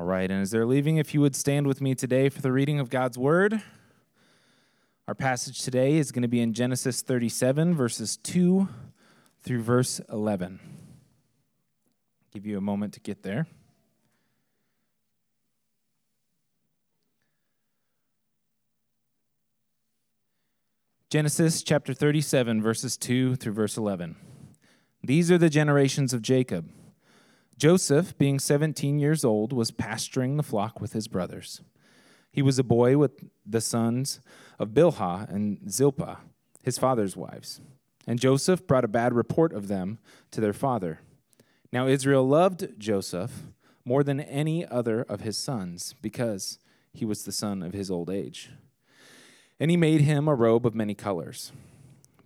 All right, and as they're leaving, if you would stand with me today for the reading of God's Word. Our passage today is going to be in Genesis 37, verses 2 through verse 11. I'll give you a moment to get there. Genesis chapter 37, verses 2 through verse 11. These are the generations of Jacob. Joseph, being 17 years old, was pasturing the flock with his brothers. He was a boy with the sons of Bilhah and Zilpah, his father's wives. And Joseph brought a bad report of them to their father. Now Israel loved Joseph more than any other of his sons, because he was the son of his old age. And he made him a robe of many colors.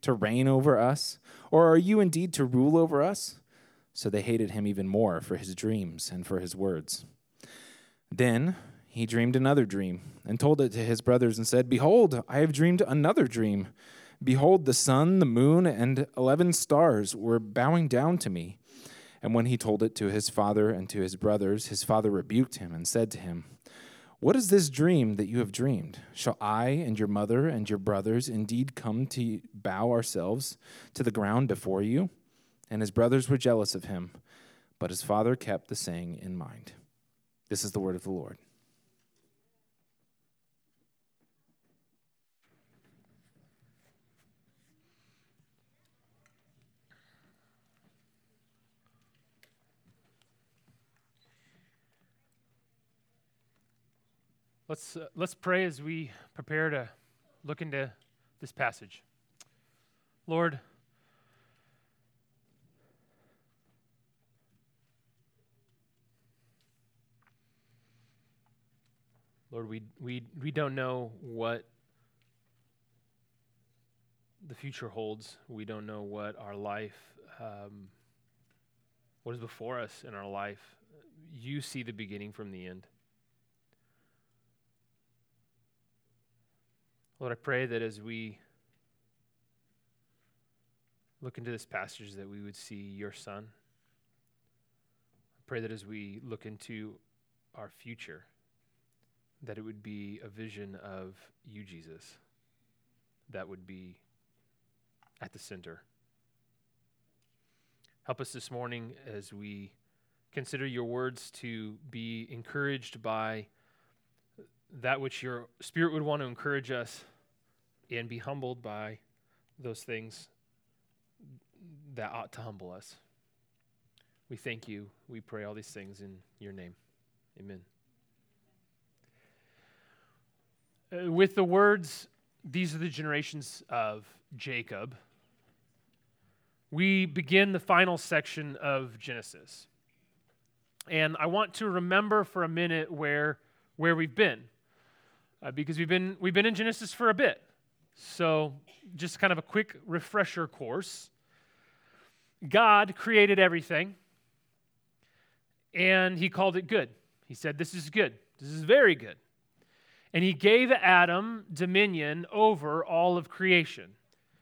to reign over us? Or are you indeed to rule over us?" So they hated him even more for his dreams and for his words. Then he dreamed another dream and told it to his brothers and said, "Behold, I have dreamed another dream. Behold, the sun, the moon, and 11 stars were bowing down to me." And when he told it to his father and to his brothers, his father rebuked him and said to him, "What is this dream that you have dreamed? Shall I and your mother and your brothers indeed come to bow ourselves to the ground before you?" And his brothers were jealous of him, but his father kept the saying in mind. This is the word of the Lord. Let's pray as we prepare to look into this passage. Lord, we don't know what the future holds. We don't know what our life, what is before us in our life. You see the beginning from the end. Lord, I pray that as we look into this passage that we would see your Son. I pray that as we look into our future, that it would be a vision of you, Jesus, that would be at the center. Help us this morning as we consider your words to be encouraged by that which your Spirit would want to encourage us, and be humbled by those things that ought to humble us. We thank you. We pray all these things in your name. Amen. With the words, "These are the generations of Jacob," we begin the final section of Genesis. And I want to remember for a minute where we've been. Because we've been in Genesis for a bit. So just kind of a quick refresher course. God created everything, and he called it good. He said, "This is good. This is very good." And he gave Adam dominion over all of creation.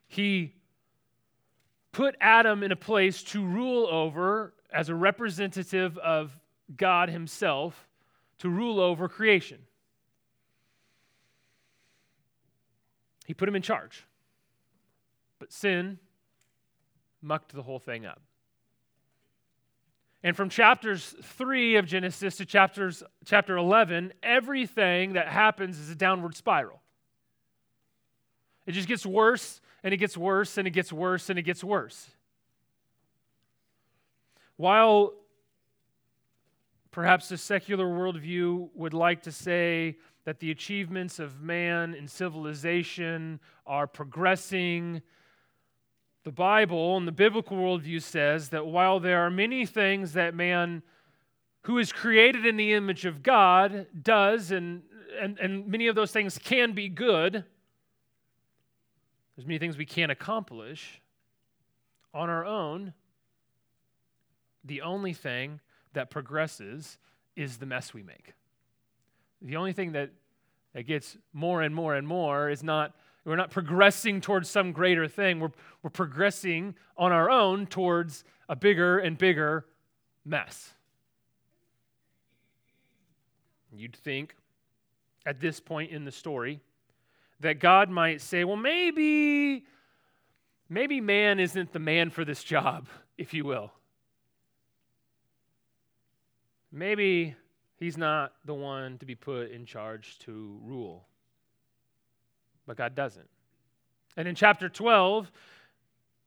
He put Adam in a place to rule over, as a representative of God himself, to rule over creation. He put him in charge. But sin mucked the whole thing up. And from chapters 3 of Genesis to chapter 11, everything that happens is a downward spiral. It just gets worse, and it gets worse, and it gets worse, and it gets worse. While perhaps the secular worldview would like to say that the achievements of man and civilization are progressing, the Bible and the biblical worldview says that while there are many things that man who is created in the image of God does, and many of those things can be good. There's many things we can't accomplish on our own. The only thing that progresses is the mess we make. The only thing that gets more and more and more is not, we're not progressing towards some greater thing. We're progressing on our own towards a bigger and bigger mess. You'd think at this point in the story that God might say, well, maybe man isn't the man for this job, if you will. Maybe he's not the one to be put in charge to rule. But God doesn't. And in chapter 12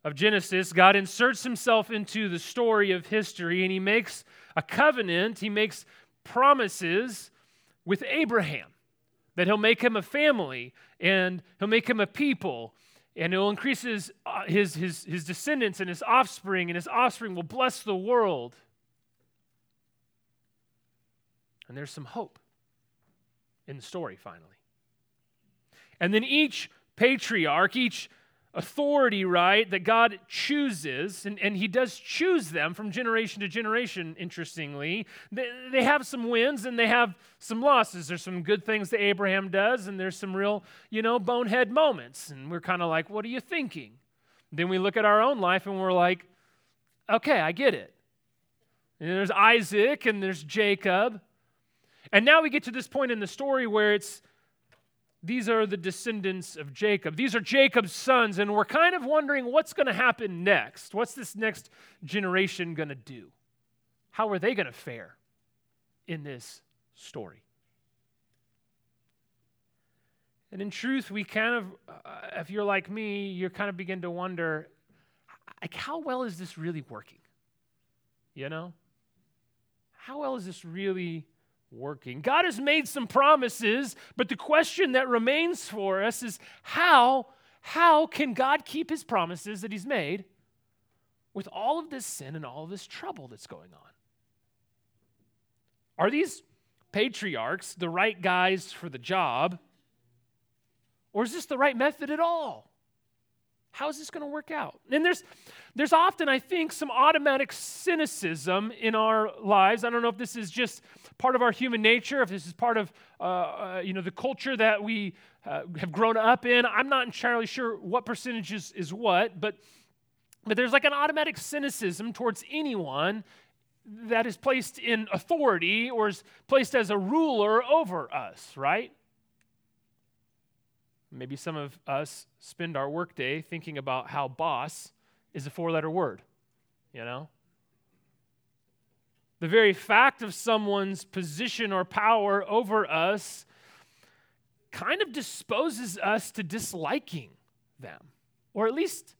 of Genesis, God inserts himself into the story of history, and he makes a covenant, he makes promises with Abraham that he'll make him a family, and he'll make him a people, and he'll increase his descendants and his offspring will bless the world. And there's some hope in the story, finally. And then each patriarch, each authority, right, that God chooses, and he does choose them from generation to generation, interestingly, they have some wins and they have some losses. There's some good things that Abraham does, and there's some real, bonehead moments. And we're kind of like, what are you thinking? Then we look at our own life and we're like, okay, I get it. And there's Isaac and there's Jacob. And now we get to this point in the story where these are the descendants of Jacob. These are Jacob's sons, and we're kind of wondering what's going to happen next. What's this next generation going to do? How are they going to fare in this story? And in truth, we kind of, if you're like me, you kind of begin to wonder, like, how well is this really working? How well is this really working? God has made some promises, but the question that remains for us is how can God keep his promises that he's made with all of this sin and all of this trouble that's going on? Are these patriarchs the right guys for the job? Or is this the right method at all? How is this going to work out? And there's often, I think, some automatic cynicism in our lives. I don't know if this is just part of our human nature, if this is part of the culture that we have grown up in. I'm not entirely sure what percentage is what, but there's like an automatic cynicism towards anyone that is placed in authority or is placed as a ruler over us, right? Maybe some of us spend our workday thinking about how boss is a four-letter word, The very fact of someone's position or power over us kind of disposes us to disliking them, or at least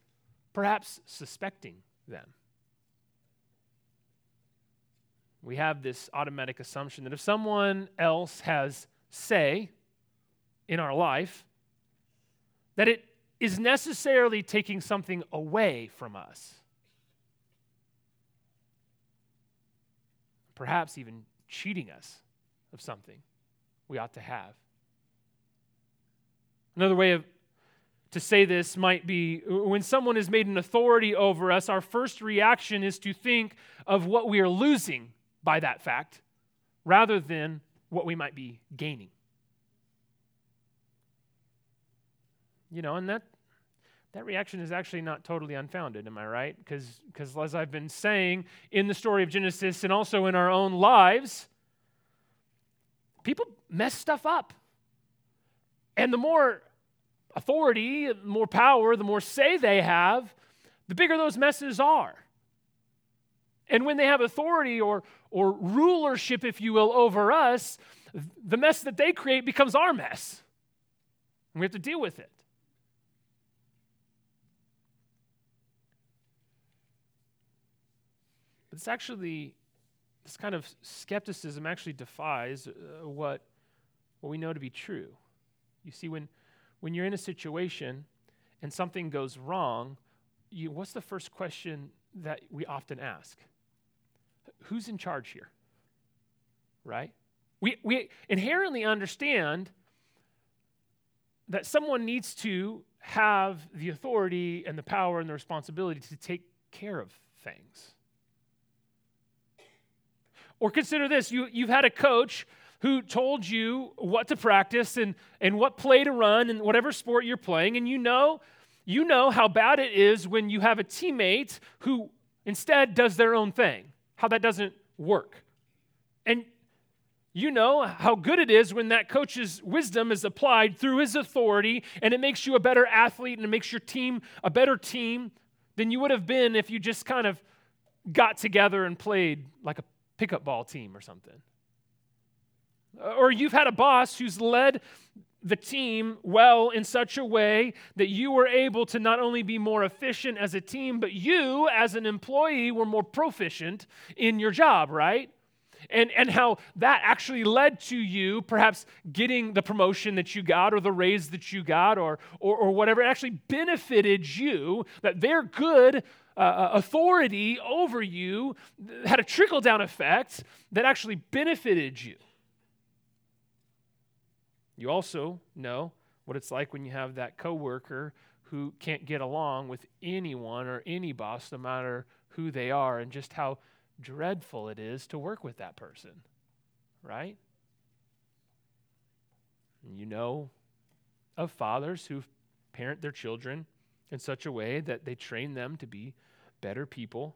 perhaps suspecting them. We have this automatic assumption that if someone else has say in our life, that it is necessarily taking something away from us. Perhaps even cheating us of something we ought to have. Another way to say this might be when someone is made an authority over us, our first reaction is to think of what we are losing by that fact rather than what we might be gaining. And that reaction is actually not totally unfounded, am I right? Because as I've been saying in the story of Genesis and also in our own lives, people mess stuff up. And the more authority, the more power, the more say they have, the bigger those messes are. And when they have authority or rulership, if you will, over us, the mess that they create becomes our mess. And we have to deal with it. It's actually, this kind of skepticism actually defies what we know to be true. You see, when you're in a situation and something goes wrong, what's the first question that we often ask? Who's in charge here? right? We inherently understand that someone needs to have the authority and the power and the responsibility to take care of things. Or consider this, you've had a coach who told you what to practice and what play to run and whatever sport you're playing, and you know how bad it is when you have a teammate who instead does their own thing, how that doesn't work. And you know how good it is when that coach's wisdom is applied through his authority, and it makes you a better athlete and it makes your team a better team than you would have been if you just kind of got together and played like a pickup ball team or something. Or you've had a boss who's led the team well in such a way that you were able to not only be more efficient as a team, but you as an employee were more proficient in your job, right? And how that actually led to you perhaps getting the promotion that you got or the raise that you got or whatever. It actually benefited you, that their good authority over you had a trickle-down effect that actually benefited you. You also know what it's like when you have that coworker who can't get along with anyone or any boss, no matter who they are, and just how dreadful it is to work with that person, right? And you know of fathers who parent their children in such a way that they train them to be better people,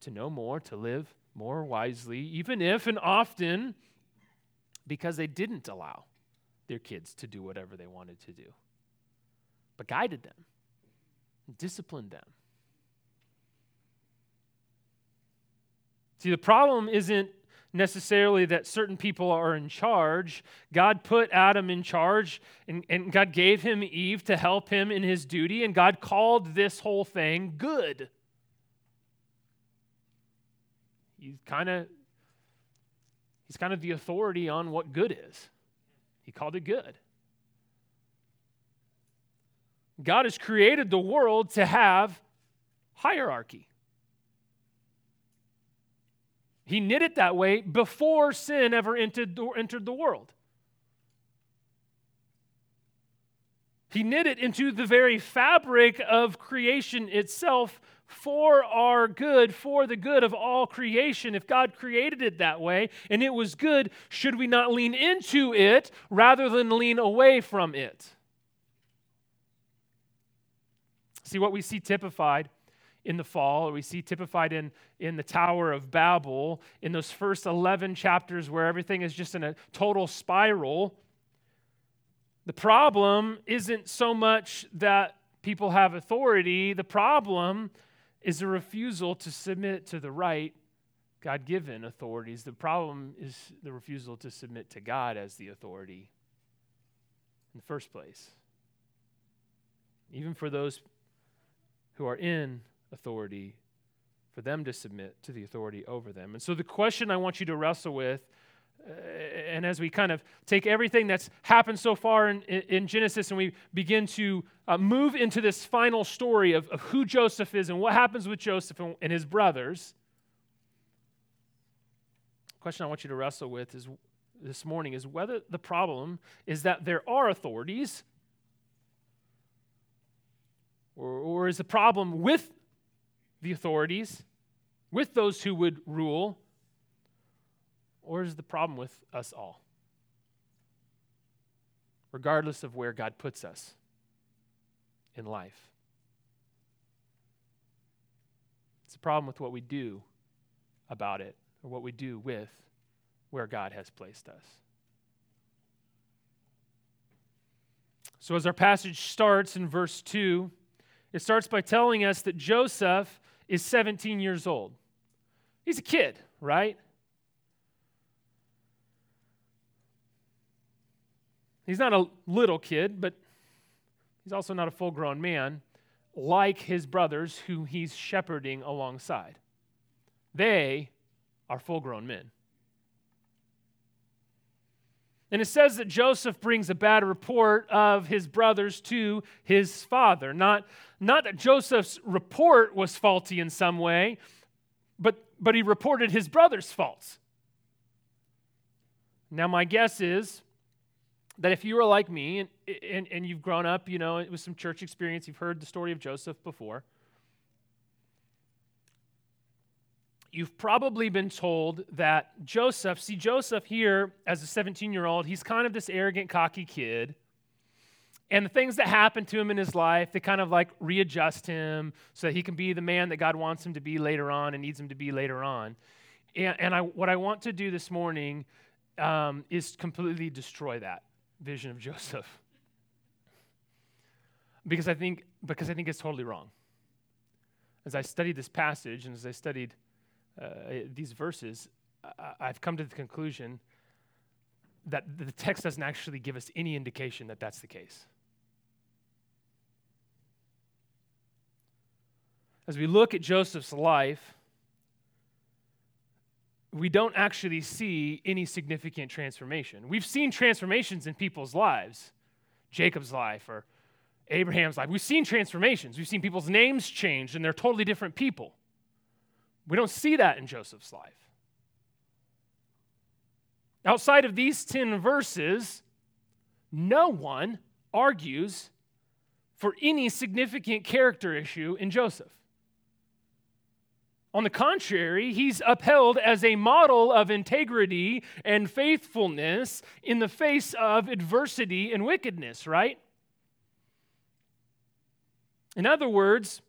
to know more, to live more wisely, even if and often because they didn't allow their kids to do whatever they wanted to do, but guided them, disciplined them. See, the problem isn't necessarily that certain people are in charge. God put Adam in charge, and God gave him Eve to help him in his duty, and God called this whole thing good. He's kind of the authority on what good is. He called it good. God has created the world to have hierarchy. He knit it that way before sin ever entered the world. He knit it into the very fabric of creation itself for our good, for the good of all creation. If God created it that way and it was good, should we not lean into it rather than lean away from it? See, what we see typified in the fall, or we see typified in the Tower of Babel, in those first 11 chapters where everything is just in a total spiral. The problem isn't so much that people have authority. The problem is a refusal to submit to the right God-given authorities. The problem is the refusal to submit to God as the authority in the first place. Even for those who are in authority, for them to submit to the authority over them. And so the question I want you to wrestle with, and as we kind of take everything that's happened so far in Genesis and we begin to move into this final story of who Joseph is and what happens with Joseph and his brothers, the question I want you to wrestle with is this morning is whether the problem is that there are authorities, or is the problem with the authorities, with those who would rule, or is the problem with us all? Regardless of where God puts us in life. It's a problem with what we do about it, or what we do with where God has placed us. So as our passage starts in verse 2, it starts by telling us that Joseph is 17 years old. He's a kid, right? He's not a little kid, but he's also not a full-grown man like his brothers who he's shepherding alongside. They are full-grown men. And it says that Joseph brings a bad report of his brothers to his father. Not that Joseph's report was faulty in some way, but he reported his brothers' faults. Now, my guess is that if you were like me and you've grown up, you know, with some church experience, you've heard the story of Joseph before, you've probably been told that Joseph here as a 17-year-old, he's kind of this arrogant, cocky kid. And the things that happen to him in his life, they kind of like readjust him so that he can be the man that God wants him to be later on and needs him to be later on. And what I want to do this morning is completely destroy that vision of Joseph. Because I think it's totally wrong. As I studied this passage and as I studied these verses, I've come to the conclusion that the text doesn't actually give us any indication that that's the case. As we look at Joseph's life, we don't actually see any significant transformation. We've seen transformations in people's lives, Jacob's life or Abraham's life. We've seen transformations. We've seen people's names changed, and they're totally different people. We don't see that in Joseph's life. Outside of these 10 verses, no one argues for any significant character issue in Joseph. On the contrary, he's upheld as a model of integrity and faithfulness in the face of adversity and wickedness, right? In other words,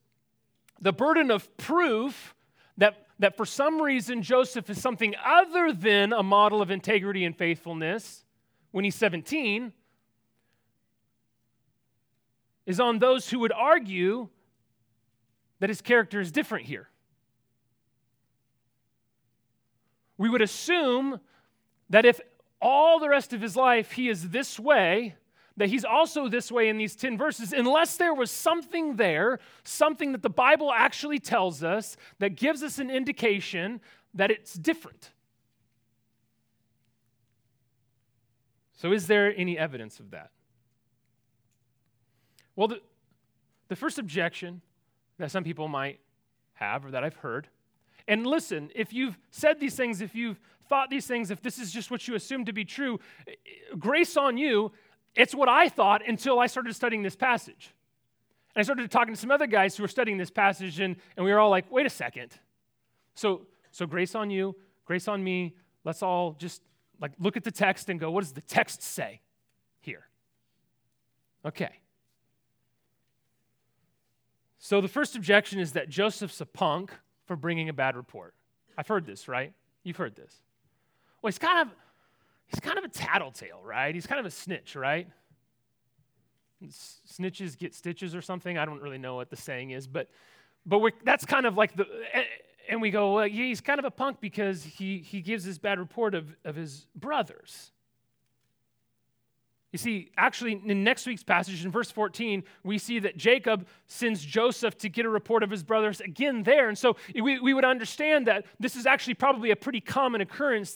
the burden of proof that for some reason Joseph is something other than a model of integrity and faithfulness when he's 17 is on those who would argue that his character is different here. We would assume that if all the rest of his life he is this way, that he's also this way in these 10 verses, unless there was something there, something that the Bible actually tells us that gives us an indication that it's different. So is there any evidence of that? Well, the first objection that some people might have, or that I've heard, and listen, if you've said these things, if you've thought these things, if this is just what you assume to be true, grace on you. It's what I thought until I started studying this passage. And I started talking to some other guys who were studying this passage, and we were all like, wait a second. So grace on you, grace on me. Let's all just like look at the text and go, what does the text say here? Okay. So the first objection is that Joseph's a punk for bringing a bad report. I've heard this, right? You've heard this. Well, he's kind of a tattletale, right? He's kind of a snitch, right? Snitches get stitches or something. I don't really know what the saying is, but that's kind of like the, and we go, well, yeah, he's kind of a punk because he gives this bad report of his brothers. You see, actually, in next week's passage, in verse 14, we see that Jacob sends Joseph to get a report of his brothers again there. And so we would understand that this is actually probably a pretty common occurrence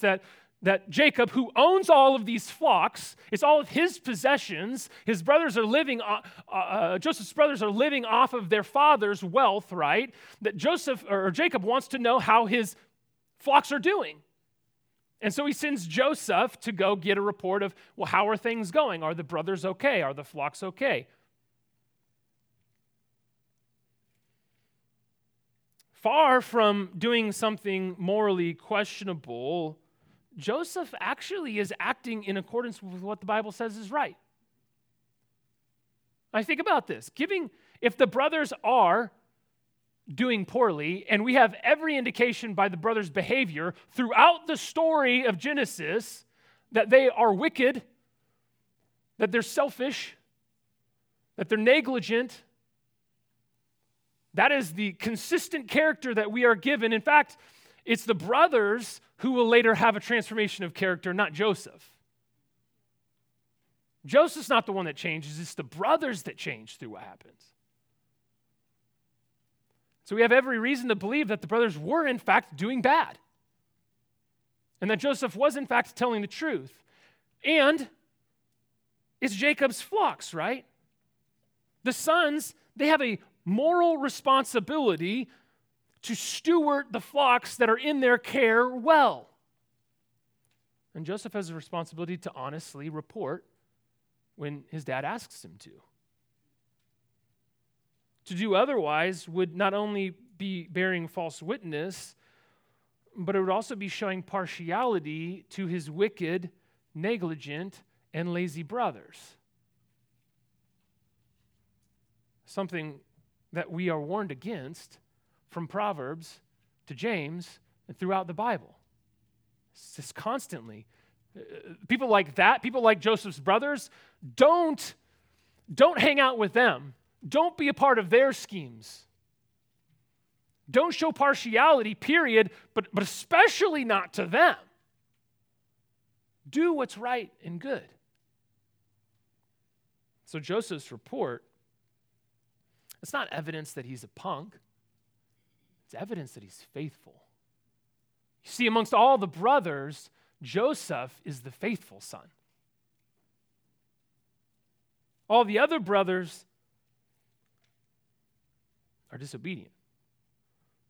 that Jacob, who owns all of these flocks, it's all of his possessions, his brothers are living, Joseph's brothers are living off of their father's wealth, right? That Joseph or Jacob wants to know how his flocks are doing. And so he sends Joseph to go get a report of, well, how are things going? Are the brothers okay? Are the flocks okay? Far from doing something morally questionable, Joseph actually is acting in accordance with what the Bible says is right. I think about this. If the brothers are doing poorly, and we have every indication by the brothers' behavior throughout the story of Genesis that they are wicked, that they're selfish, that they're negligent. That is the consistent character that we are given. In fact, it's the brothers who will later have a transformation of character, not Joseph. Joseph's not the one that changes. It's the brothers that change through what happens. So we have every reason to believe that the brothers were, in fact, doing bad. And that Joseph was, in fact, telling the truth. And it's Jacob's flocks, right? The sons, they have a moral responsibility to steward the flocks that are in their care well. And Joseph has a responsibility to honestly report when his dad asks him to. To do otherwise would not only be bearing false witness, but it would also be showing partiality to his wicked, negligent, and lazy brothers. Something that we are warned against from Proverbs to James and throughout the Bible. It's just constantly. People like that, people like Joseph's brothers, don't hang out with them. Don't be a part of their schemes. Don't show partiality, period, but especially not to them. Do what's right and good. So Joseph's report, it's not evidence that he's a punk. It's evidence that he's faithful. You see, amongst all the brothers, Joseph is the faithful son. All the other brothers are disobedient,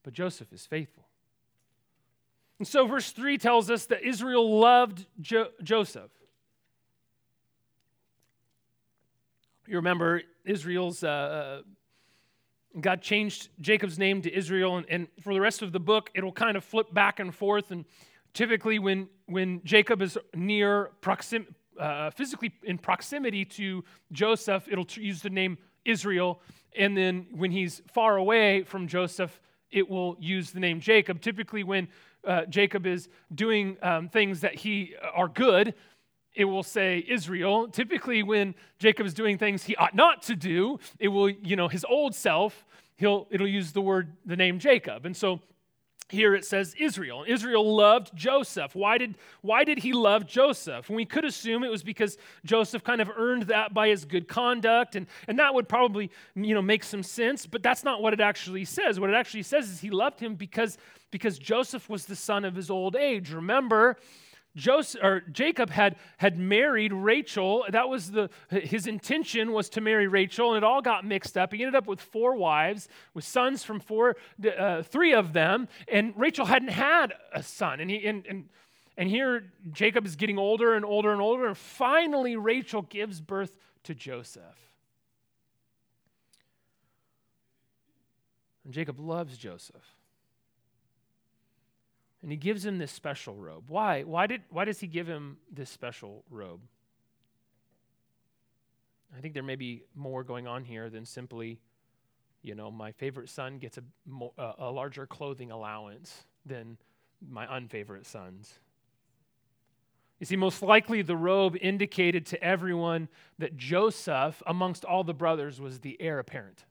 but Joseph is faithful. And so verse 3 tells us that Israel loved Joseph. You remember Israel's, God changed Jacob's name to Israel, and for the rest of the book, it'll kind of flip back and forth, and typically when Jacob is near, physically in proximity to Joseph, it'll use the name Israel, and then when he's far away from Joseph, it will use the name Jacob. Typically when Jacob is doing things that are good, it will say Israel. Typically when Jacob is doing things he ought not to do, it will, his old self, it'll use the name Jacob. And so here it says Israel. Israel loved Joseph. Why did he love Joseph? And we could assume it was because Joseph kind of earned that by his good conduct, and that would probably, make some sense, but that's not what it actually says. What it actually says is he loved him because Joseph was the son of his old age. Remember, Jacob had married Rachel. That was his intention was to marry Rachel, and it all got mixed up. He ended up with 4 wives, with sons from 3 of them, and Rachel hadn't had a son. And he here Jacob is getting older and older and older, and finally Rachel gives birth to Joseph. And Jacob loves Joseph. And he gives him this special robe. Why? Why does he give him this special robe? I think there may be more going on here than simply, my favorite son gets a larger clothing allowance than my unfavorite sons. You see, most likely the robe indicated to everyone that Joseph, amongst all the brothers, was the heir apparent.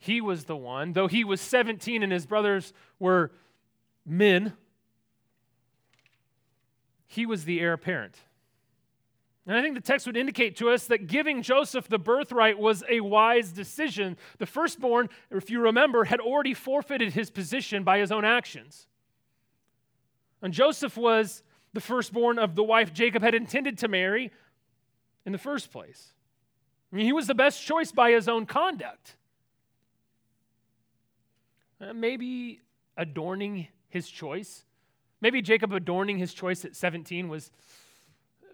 He was the one, though he was 17 and his brothers were men, he was the heir apparent. And I think the text would indicate to us that giving Joseph the birthright was a wise decision. The firstborn, if you remember, had already forfeited his position by his own actions. And Joseph was the firstborn of the wife Jacob had intended to marry in the first place. I mean, he was the best choice by his own conduct. Maybe adorning his choice. Maybe Jacob adorning his choice at 17 was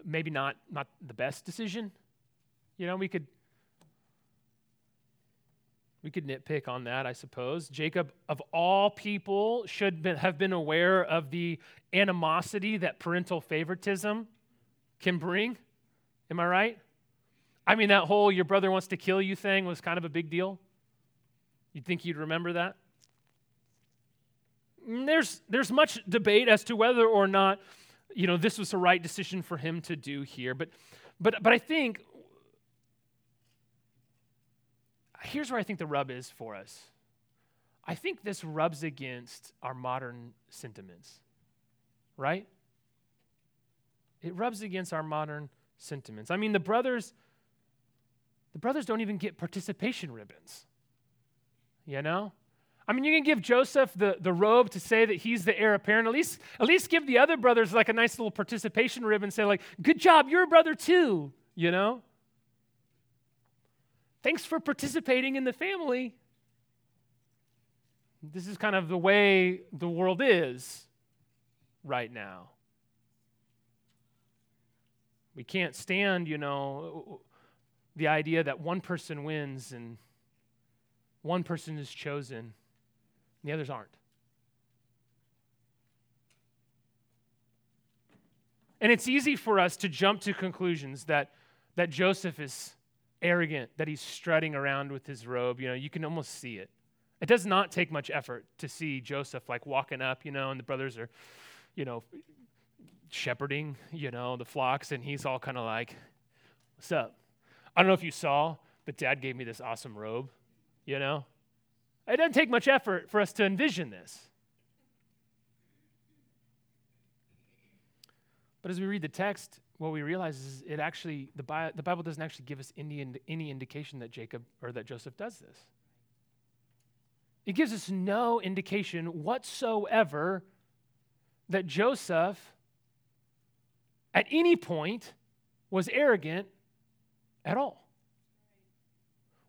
maybe not the best decision. We could nitpick on that, I suppose. Jacob, of all people, should have been aware of the animosity that parental favoritism can bring. Am I right? I mean, that whole your brother wants to kill you thing was kind of a big deal. You'd think you'd remember that. There's much debate as to whether or not, this was the right decision for him to do here. But I think, here's where I think the rub is for us. I think this rubs against our modern sentiments, right? It rubs against our modern sentiments. I mean, the brothers don't even get participation ribbons, I mean, you can give Joseph the robe to say that he's the heir apparent. At least give the other brothers like a nice little participation ribbon and say like, good job, you're a brother too, Thanks for participating in the family. This is kind of the way the world is. right now. We can't stand, the idea that one person wins and one person is chosen and the others aren't. And it's easy for us to jump to conclusions that Joseph is arrogant, that he's strutting around with his robe. You can almost see it. It does not take much effort to see Joseph like walking up, and the brothers are, shepherding, the flocks, and he's all kind of like, what's up? I don't know if you saw, but Dad gave me this awesome robe, It doesn't take much effort for us to envision this. But as we read the text, what we realize is it actually, the Bible doesn't actually give us any indication that Joseph does this. It gives us no indication whatsoever that Joseph at any point was arrogant at all.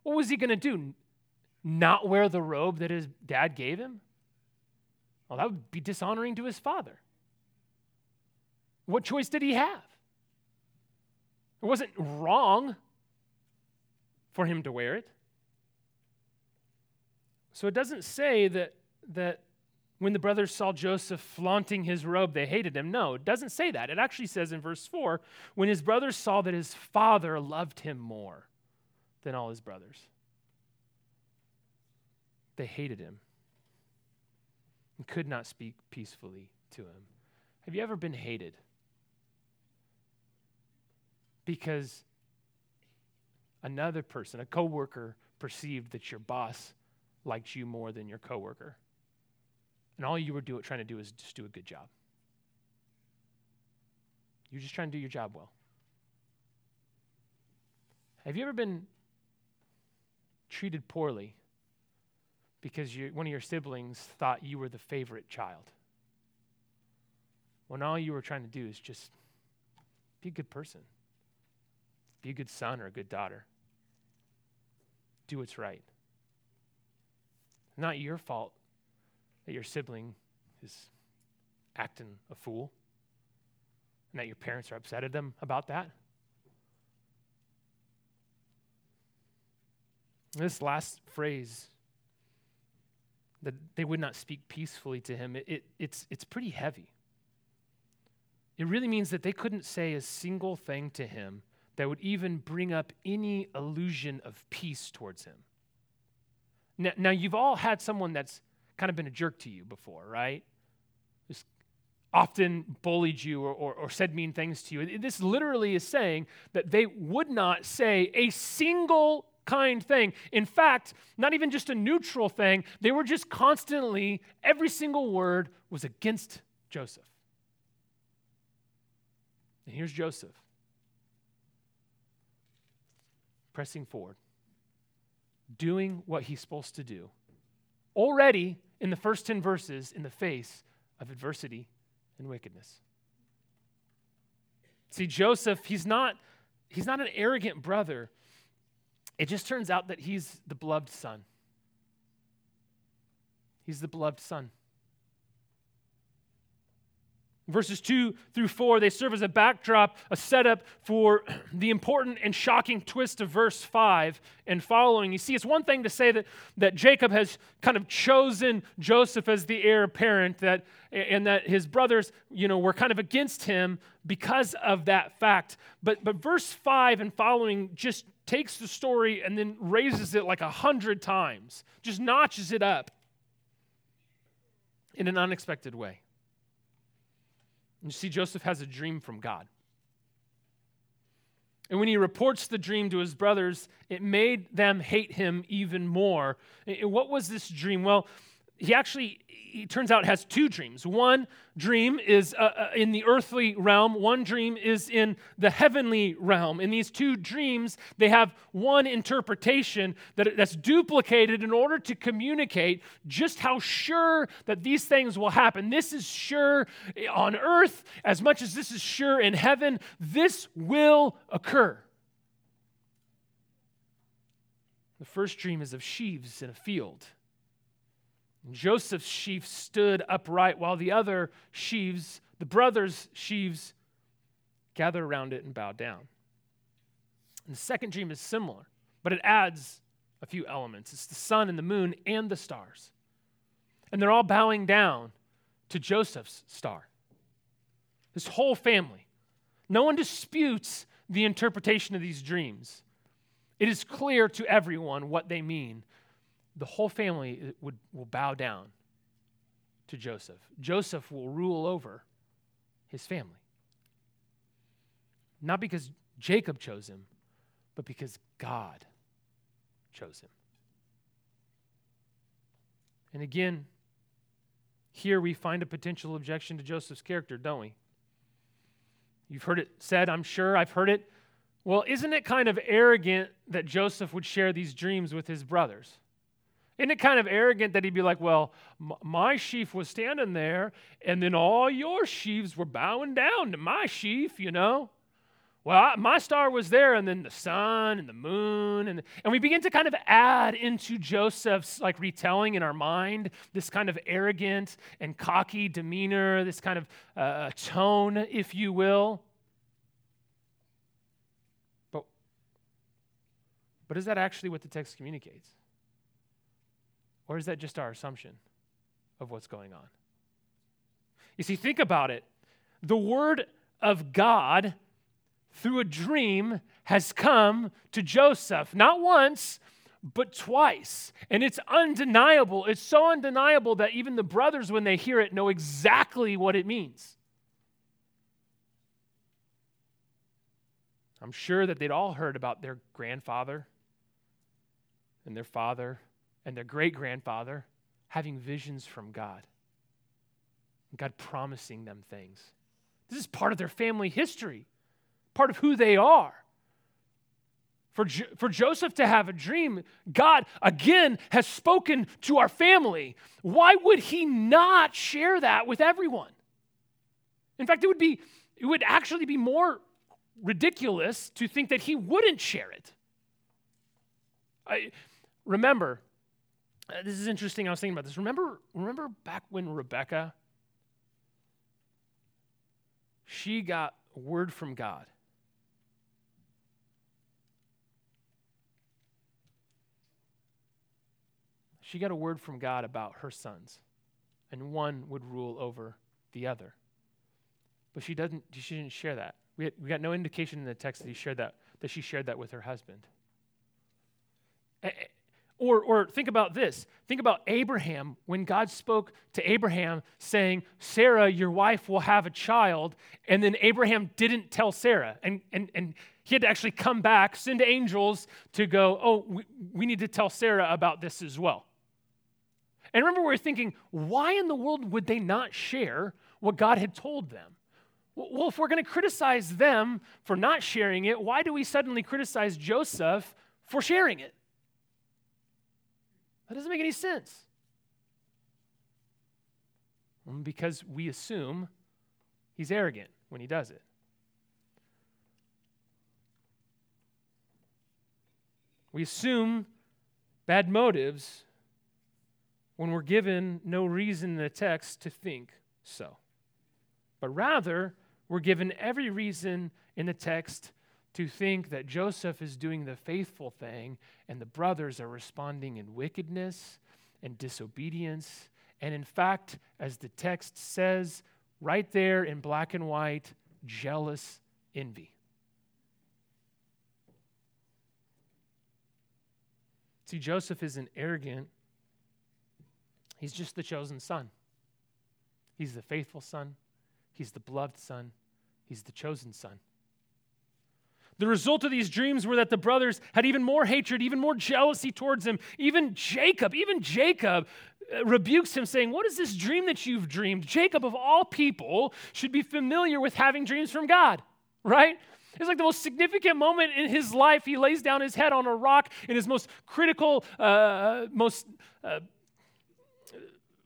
What was he going to do? Not wear the robe that his dad gave him? Well, that would be dishonoring to his father. What choice did he have? It wasn't wrong for him to wear it. So it doesn't say that when the brothers saw Joseph flaunting his robe, they hated him. No, it doesn't say that. It actually says in verse 4, when his brothers saw that his father loved him more than all his brothers, they hated him and could not speak peacefully to him. Have you ever been hated? Because another person, a coworker, perceived that your boss liked you more than your coworker. And all you were trying to do is just do a good job. You're just trying to do your job well. Have you ever been treated poorly because one of your siblings thought you were the favorite child? When all you were trying to do is just be a good person, be a good son or a good daughter, do what's right. Not your fault that your sibling is acting a fool and that your parents are upset at them about that. This last phrase, that they would not speak peacefully to him, it's pretty heavy. It really means that they couldn't say a single thing to him that would even bring up any illusion of peace towards him. Now, you've all had someone that's kind of been a jerk to you before, right? Just often bullied you or said mean things to you. This literally is saying that they would not say a single kind thing. In fact, not even just a neutral thing. They were just constantly, every single word was against Joseph. And here's Joseph, pressing forward, doing what he's supposed to do, already in the first 10 verses in the face of adversity and wickedness. See, Joseph, he's not an arrogant brother. It just turns out that he's the beloved son. He's the beloved son. Verses 2-4, they serve as a backdrop, a setup for the important and shocking twist of verse 5 and following. You see, it's one thing to say that Jacob has kind of chosen Joseph as the heir apparent, and that his brothers, were kind of against him because of that fact. But verse 5 and following just takes the story and then raises it like 100 times, just notches it up in an unexpected way. You see, Joseph has a dream from God. And when he reports the dream to his brothers, it made them hate him even more. And what was this dream? Well, he turns out, has two dreams. One dream is in the earthly realm. One dream is in the heavenly realm. In these two dreams, they have one interpretation that's duplicated in order to communicate just how sure that these things will happen. This is sure on earth as much as this is sure in heaven. This will occur. The first dream is of sheaves in a field. Joseph's sheaf stood upright while the other sheaves The brothers' sheaves gather around it and bow down. And the second dream is similar, but it adds a few elements. It's the sun and the moon and the stars. And they're all bowing down to Joseph's star. This whole family. No one disputes the interpretation of these dreams. It is clear to everyone what they mean. The whole family will bow down to Joseph. Joseph will rule over his family. Not because Jacob chose him, but because God chose him. And again, here we find a potential objection to Joseph's character, don't we? You've heard it said, I'm sure. I've heard it. Well, isn't it kind of arrogant that Joseph would share these dreams with his brothers? Isn't it kind of arrogant that he'd be like, well, my sheaf was standing there, and then all your sheaves were bowing down to my sheaf, you know? Well, my star was there, and then the sun and the moon. And we begin to kind of add into Joseph's like retelling in our mind this kind of arrogant and cocky demeanor, this kind of tone, if you will. But is that actually what the text communicates? Or is that just our assumption of what's going on? You see, think about it. The word of God through a dream has come to Joseph, not once, but twice. And it's undeniable. It's so undeniable that even the brothers, when they hear it, know exactly what it means. I'm sure that they'd all heard about their grandfather and their father and their great-grandfather having visions from God. And God promising them things. This is part of their family history, part of who they are. For Joseph to have a dream, God, again, has spoken to our family. Why would he not share that with everyone? In fact, it would actually be more ridiculous to think that he wouldn't share it. Remember, this is interesting. I was thinking about this. Remember back when Rebecca, she got a word from God. She got a word from God about her sons, and one would rule over the other. But she didn't share that. We got no indication in the text that she shared that with her husband. Or think about this. Think about Abraham when God spoke to Abraham saying, Sarah, your wife, will have a child. And then Abraham didn't tell Sarah. And he had to actually come back, send angels to go, oh, we need to tell Sarah about this as well. And remember, we were thinking, why in the world would they not share what God had told them? Well, if we're going to criticize them for not sharing it, why do we suddenly criticize Joseph for sharing it? That doesn't make any sense. Because we assume he's arrogant when he does it. We assume bad motives when we're given no reason in the text to think so. But rather, we're given every reason in the text to think that Joseph is doing the faithful thing and the brothers are responding in wickedness and disobedience. And in fact, as the text says, right there in black and white, jealous envy. See, Joseph isn't arrogant. He's just the chosen son. He's the faithful son. He's the beloved son. He's the chosen son. The result of these dreams were that the brothers had even more hatred, even more jealousy towards him. Even Jacob rebukes him, saying, what is this dream that you've dreamed? Jacob, of all people, should be familiar with having dreams from God, right? It's like the most significant moment in his life. He lays down his head on a rock in his most critical, most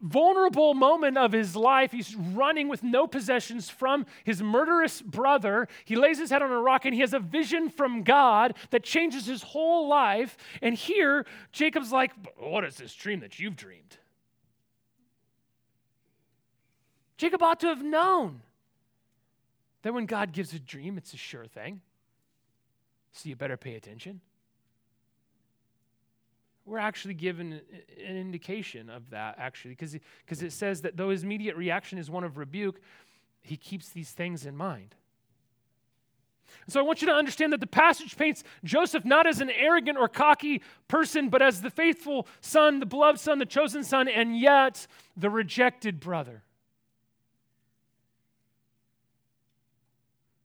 vulnerable moment of his life. He's running with no possessions from his murderous brother. He lays his head on a rock and he has a vision from God that changes his whole life. And here, Jacob's like, what is this dream that you've dreamed? Jacob ought to have known That when God gives a dream, it's a sure thing. So you better pay attention. We're actually given an indication of that, actually, because it says that though his immediate reaction is one of rebuke, he keeps these things in mind. And so I want you to understand that the passage paints Joseph not as an arrogant or cocky person, but as the faithful son, the beloved son, the chosen son, and yet the rejected brother.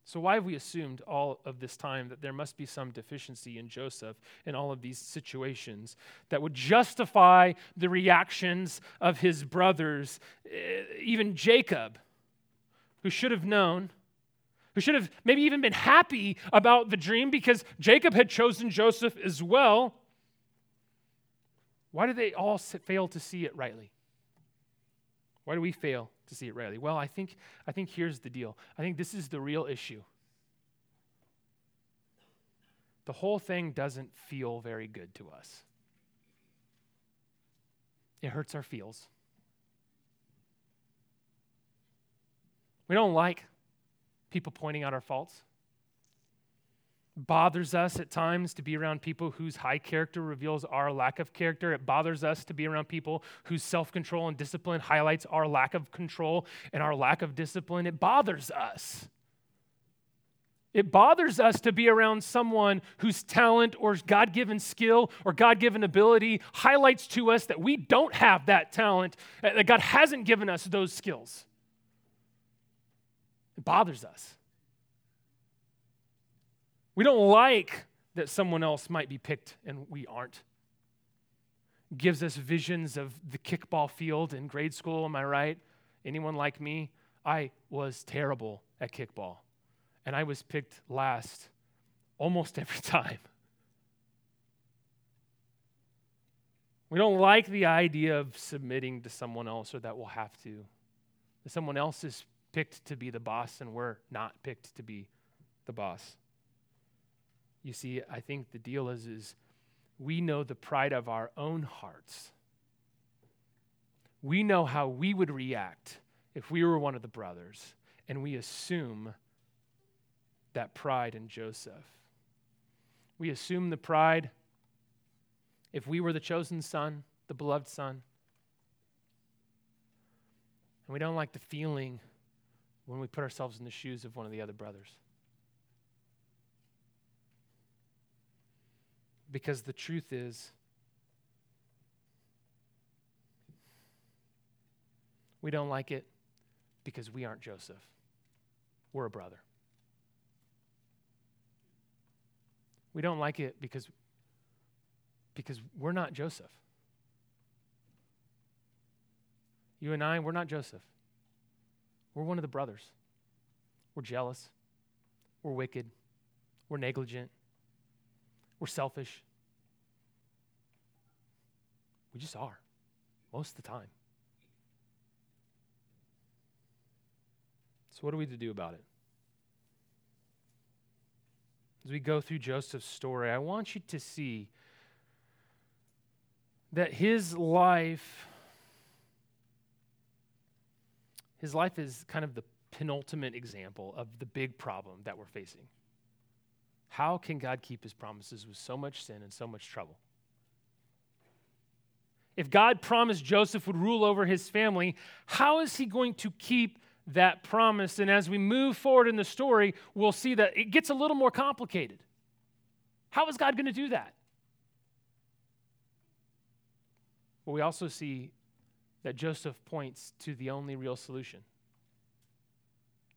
So why have we assumed all of this time that there must be some deficiency in Joseph in all of these situations that would justify the reactions of his brothers, even Jacob, who should have known, who should have maybe even been happy about the dream because Jacob had chosen Joseph as well? Why do they all fail to see it rightly? Why do we fail to see it rightly? Well, I think here's the deal. I think this is the real issue. The whole thing doesn't feel very good to us. It hurts our feels. We don't like people pointing out our faults. It bothers us at times to be around people whose high character reveals our lack of character. It bothers us to be around people whose self-control and discipline highlights our lack of control and our lack of discipline. It bothers us. It bothers us to be around someone whose talent or God-given skill or God-given ability highlights to us that we don't have that talent, that God hasn't given us those skills. It bothers us. We don't like that someone else might be picked and we aren't. It gives us visions of the kickball field in grade school, am I right? Anyone like me? I was terrible at kickball, and I was picked last almost every time. We don't like the idea of submitting to someone else or that we'll have to. That someone else is picked to be the boss and we're not picked to be the boss. You see, I think the deal is we know the pride of our own hearts. We know how we would react if we were one of the brothers, and we assume that pride in Joseph. We assume the pride if we were the chosen son, the beloved son. And we don't like the feeling when we put ourselves in the shoes of one of the other brothers. Because the truth is, we don't like it because we aren't Joseph. We're a brother. We don't like it because we're not Joseph. You and I, we're not Joseph. We're one of the brothers. We're jealous. We're wicked. We're negligent. We're selfish. We just are, most of the time. So what are we to do about it? As we go through Joseph's story, I want you to see that his life is kind of the penultimate example of the big problem that we're facing. How can God keep his promises with so much sin and so much trouble? If God promised Joseph would rule over his family, how is he going to keep that promise? And as we move forward in the story, we'll see that it gets a little more complicated. How is God going to do that? Well, we also see that Joseph points to the only real solution.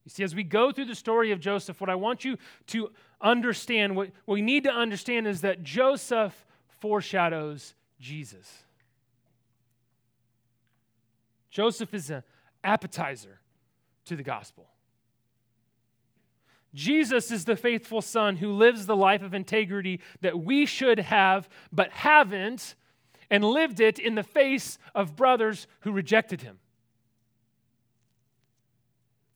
You see, as we go through the story of Joseph, what I want you to understand, what we need to understand is that Joseph foreshadows Jesus. Joseph is an appetizer to the gospel. Jesus is the faithful son who lives the life of integrity that we should have but haven't, and lived it in the face of brothers who rejected him.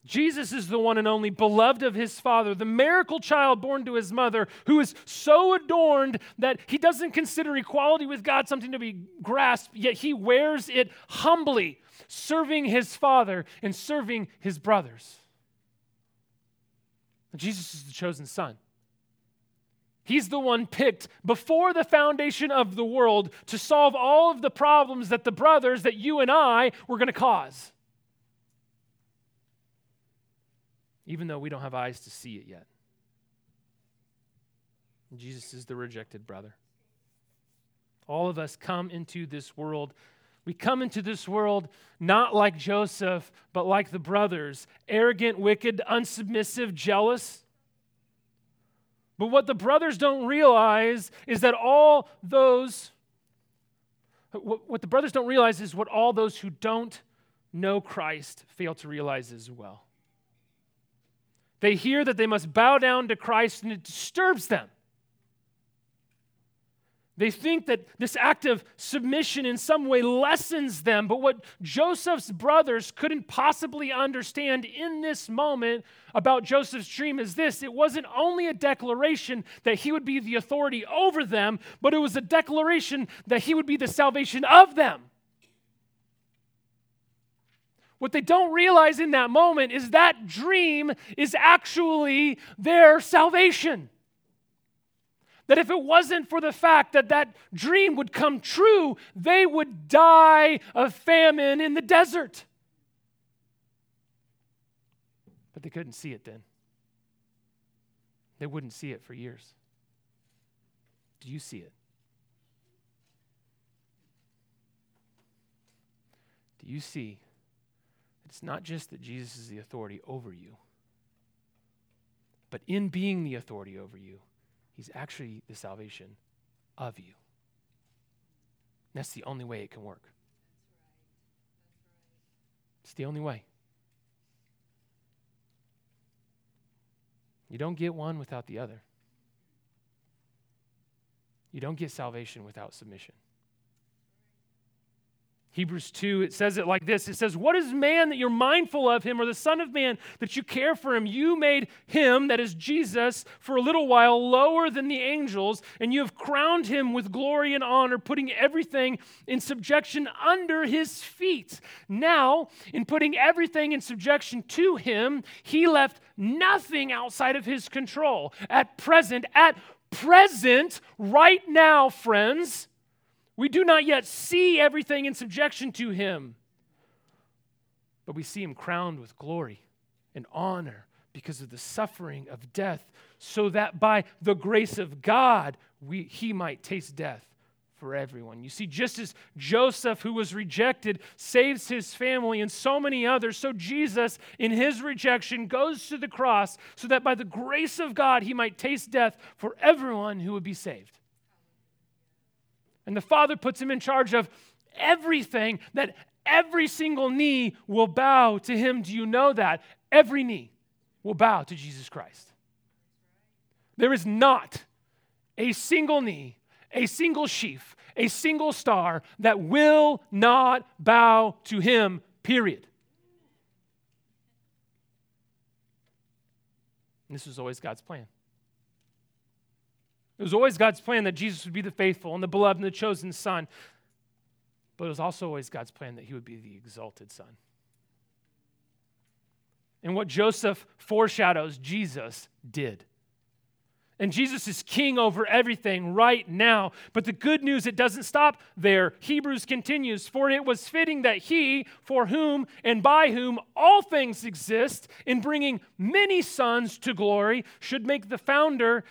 Jesus is the one and only beloved of his Father, the miracle child born to his mother, who is so adorned that he doesn't consider equality with God something to be grasped, yet he wears it humbly, serving his Father and serving his brothers. Jesus is the chosen son. He's the one picked before the foundation of the world to solve all of the problems that the brothers, that you and I, were going to cause. Even though we don't have eyes to see it yet. Jesus is the rejected brother. All of us come into this world. We come into this world not like Joseph, but like the brothers, arrogant, wicked, unsubmissive, jealous. But what the brothers don't realize is that all those, what the brothers don't realize is what all those who don't know Christ fail to realize as well. They hear that they must bow down to Christ, and it disturbs them. They think that this act of submission in some way lessens them, but what Joseph's brothers couldn't possibly understand in this moment about Joseph's dream is this: it wasn't only a declaration that he would be the authority over them, but it was a declaration that he would be the salvation of them. What they don't realize in that moment is that dream is actually their salvation. That if it wasn't for the fact that that dream would come true, they would die of famine in the desert. But they couldn't see it then. They wouldn't see it for years. Do you see it? Do you see that it's not just that Jesus is the authority over you, but in being the authority over you, he's actually the salvation of you. And that's the only way it can work. It's the only way. You don't get one without the other. You don't get salvation without submission. Hebrews 2, it says it like this. It says, "What is man that you're mindful of him, or the Son of Man that you care for him? You made him," that is Jesus, "for a little while lower than the angels, and you have crowned him with glory and honor, putting everything in subjection under his feet. Now, in putting everything in subjection to him, he left nothing outside of his control." At present, right now, friends, we do not yet see everything in subjection to him, but we see him crowned with glory and honor because of the suffering of death, so that by the grace of God, he might taste death for everyone. You see, just as Joseph, who was rejected, saves his family and so many others, so Jesus, in his rejection, goes to the cross so that by the grace of God, he might taste death for everyone who would be saved. And the Father puts him in charge of everything, that every single knee will bow to him. Do you know that? Every knee will bow to Jesus Christ. There is not a single knee, a single sheaf, a single star that will not bow to him, period. And this was always God's plan. It was always God's plan that Jesus would be the faithful and the beloved and the chosen son. But it was also always God's plan that he would be the exalted son. And what Joseph foreshadows, Jesus did. And Jesus is king over everything right now. But the good news, it doesn't stop there. Hebrews continues, "For it was fitting that he, for whom and by whom all things exist, in bringing many sons to glory, should make the founder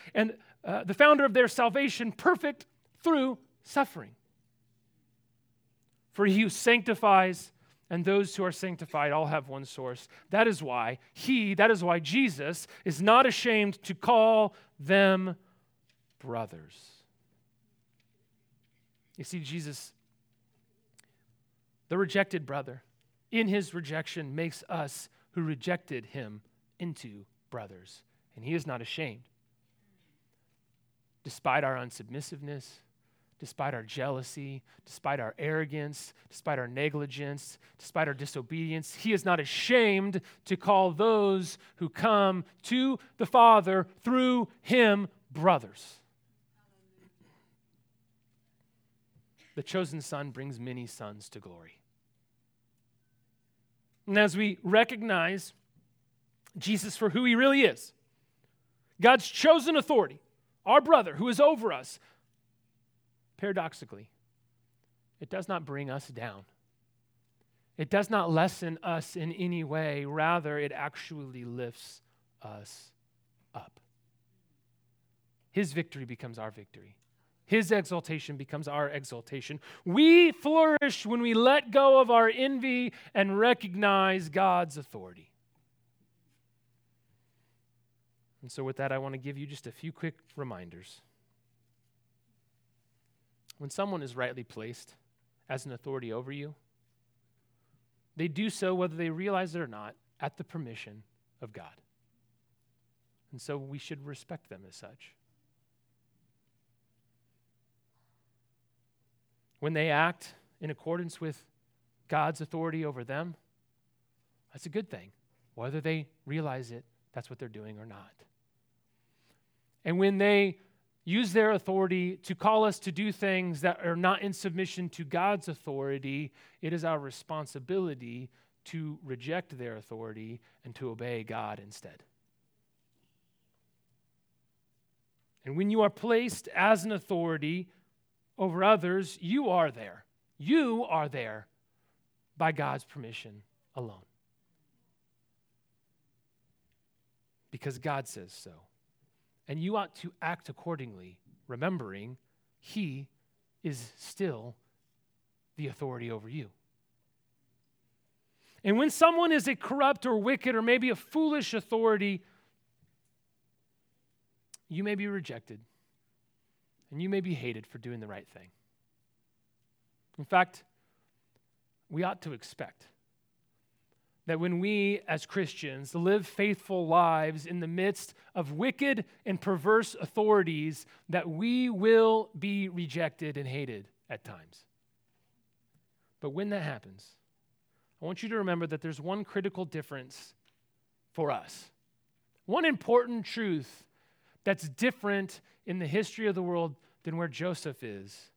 of their salvation perfect through suffering. For he who sanctifies and those who are sanctified all have one source. That is why Jesus is not ashamed to call them brothers." You see, Jesus, the rejected brother, in his rejection makes us who rejected him into brothers. And he is not ashamed. Despite our unsubmissiveness, despite our jealousy, despite our arrogance, despite our negligence, despite our disobedience, he is not ashamed to call those who come to the Father through him brothers. The chosen son brings many sons to glory. And as we recognize Jesus for who he really is, God's chosen authority, our brother who is over us, paradoxically, it does not bring us down. It does not lessen us in any way. Rather, it actually lifts us up. His victory becomes our victory. His exaltation becomes our exaltation. We flourish when we let go of our envy and recognize God's authority. And so with that, I want to give you just a few quick reminders. When someone is rightly placed as an authority over you, they do so, whether they realize it or not, at the permission of God. And so we should respect them as such. When they act in accordance with God's authority over them, that's a good thing, whether they realize it, that's what they're doing or not. And when they use their authority to call us to do things that are not in submission to God's authority, it is our responsibility to reject their authority and to obey God instead. And when you are placed as an authority over others, you are there. You are there by God's permission alone, because God says so. And you ought to act accordingly, remembering He is still the authority over you. And when someone is a corrupt or wicked or maybe a foolish authority, you may be rejected and you may be hated for doing the right thing. In fact, we ought to expect that when we as Christians live faithful lives in the midst of wicked and perverse authorities, that we will be rejected and hated at times. But when that happens, I want you to remember that there's one critical difference for us. One important truth that's different in the history of the world than where Joseph is.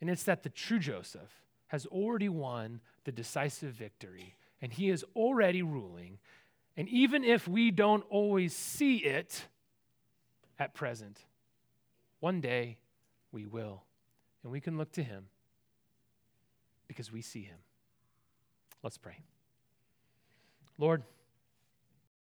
And it's that the true Joseph has already won the decisive victory. And He is already ruling. And even if we don't always see it at present, one day we will. And we can look to Him because we see Him. Let's pray. Lord,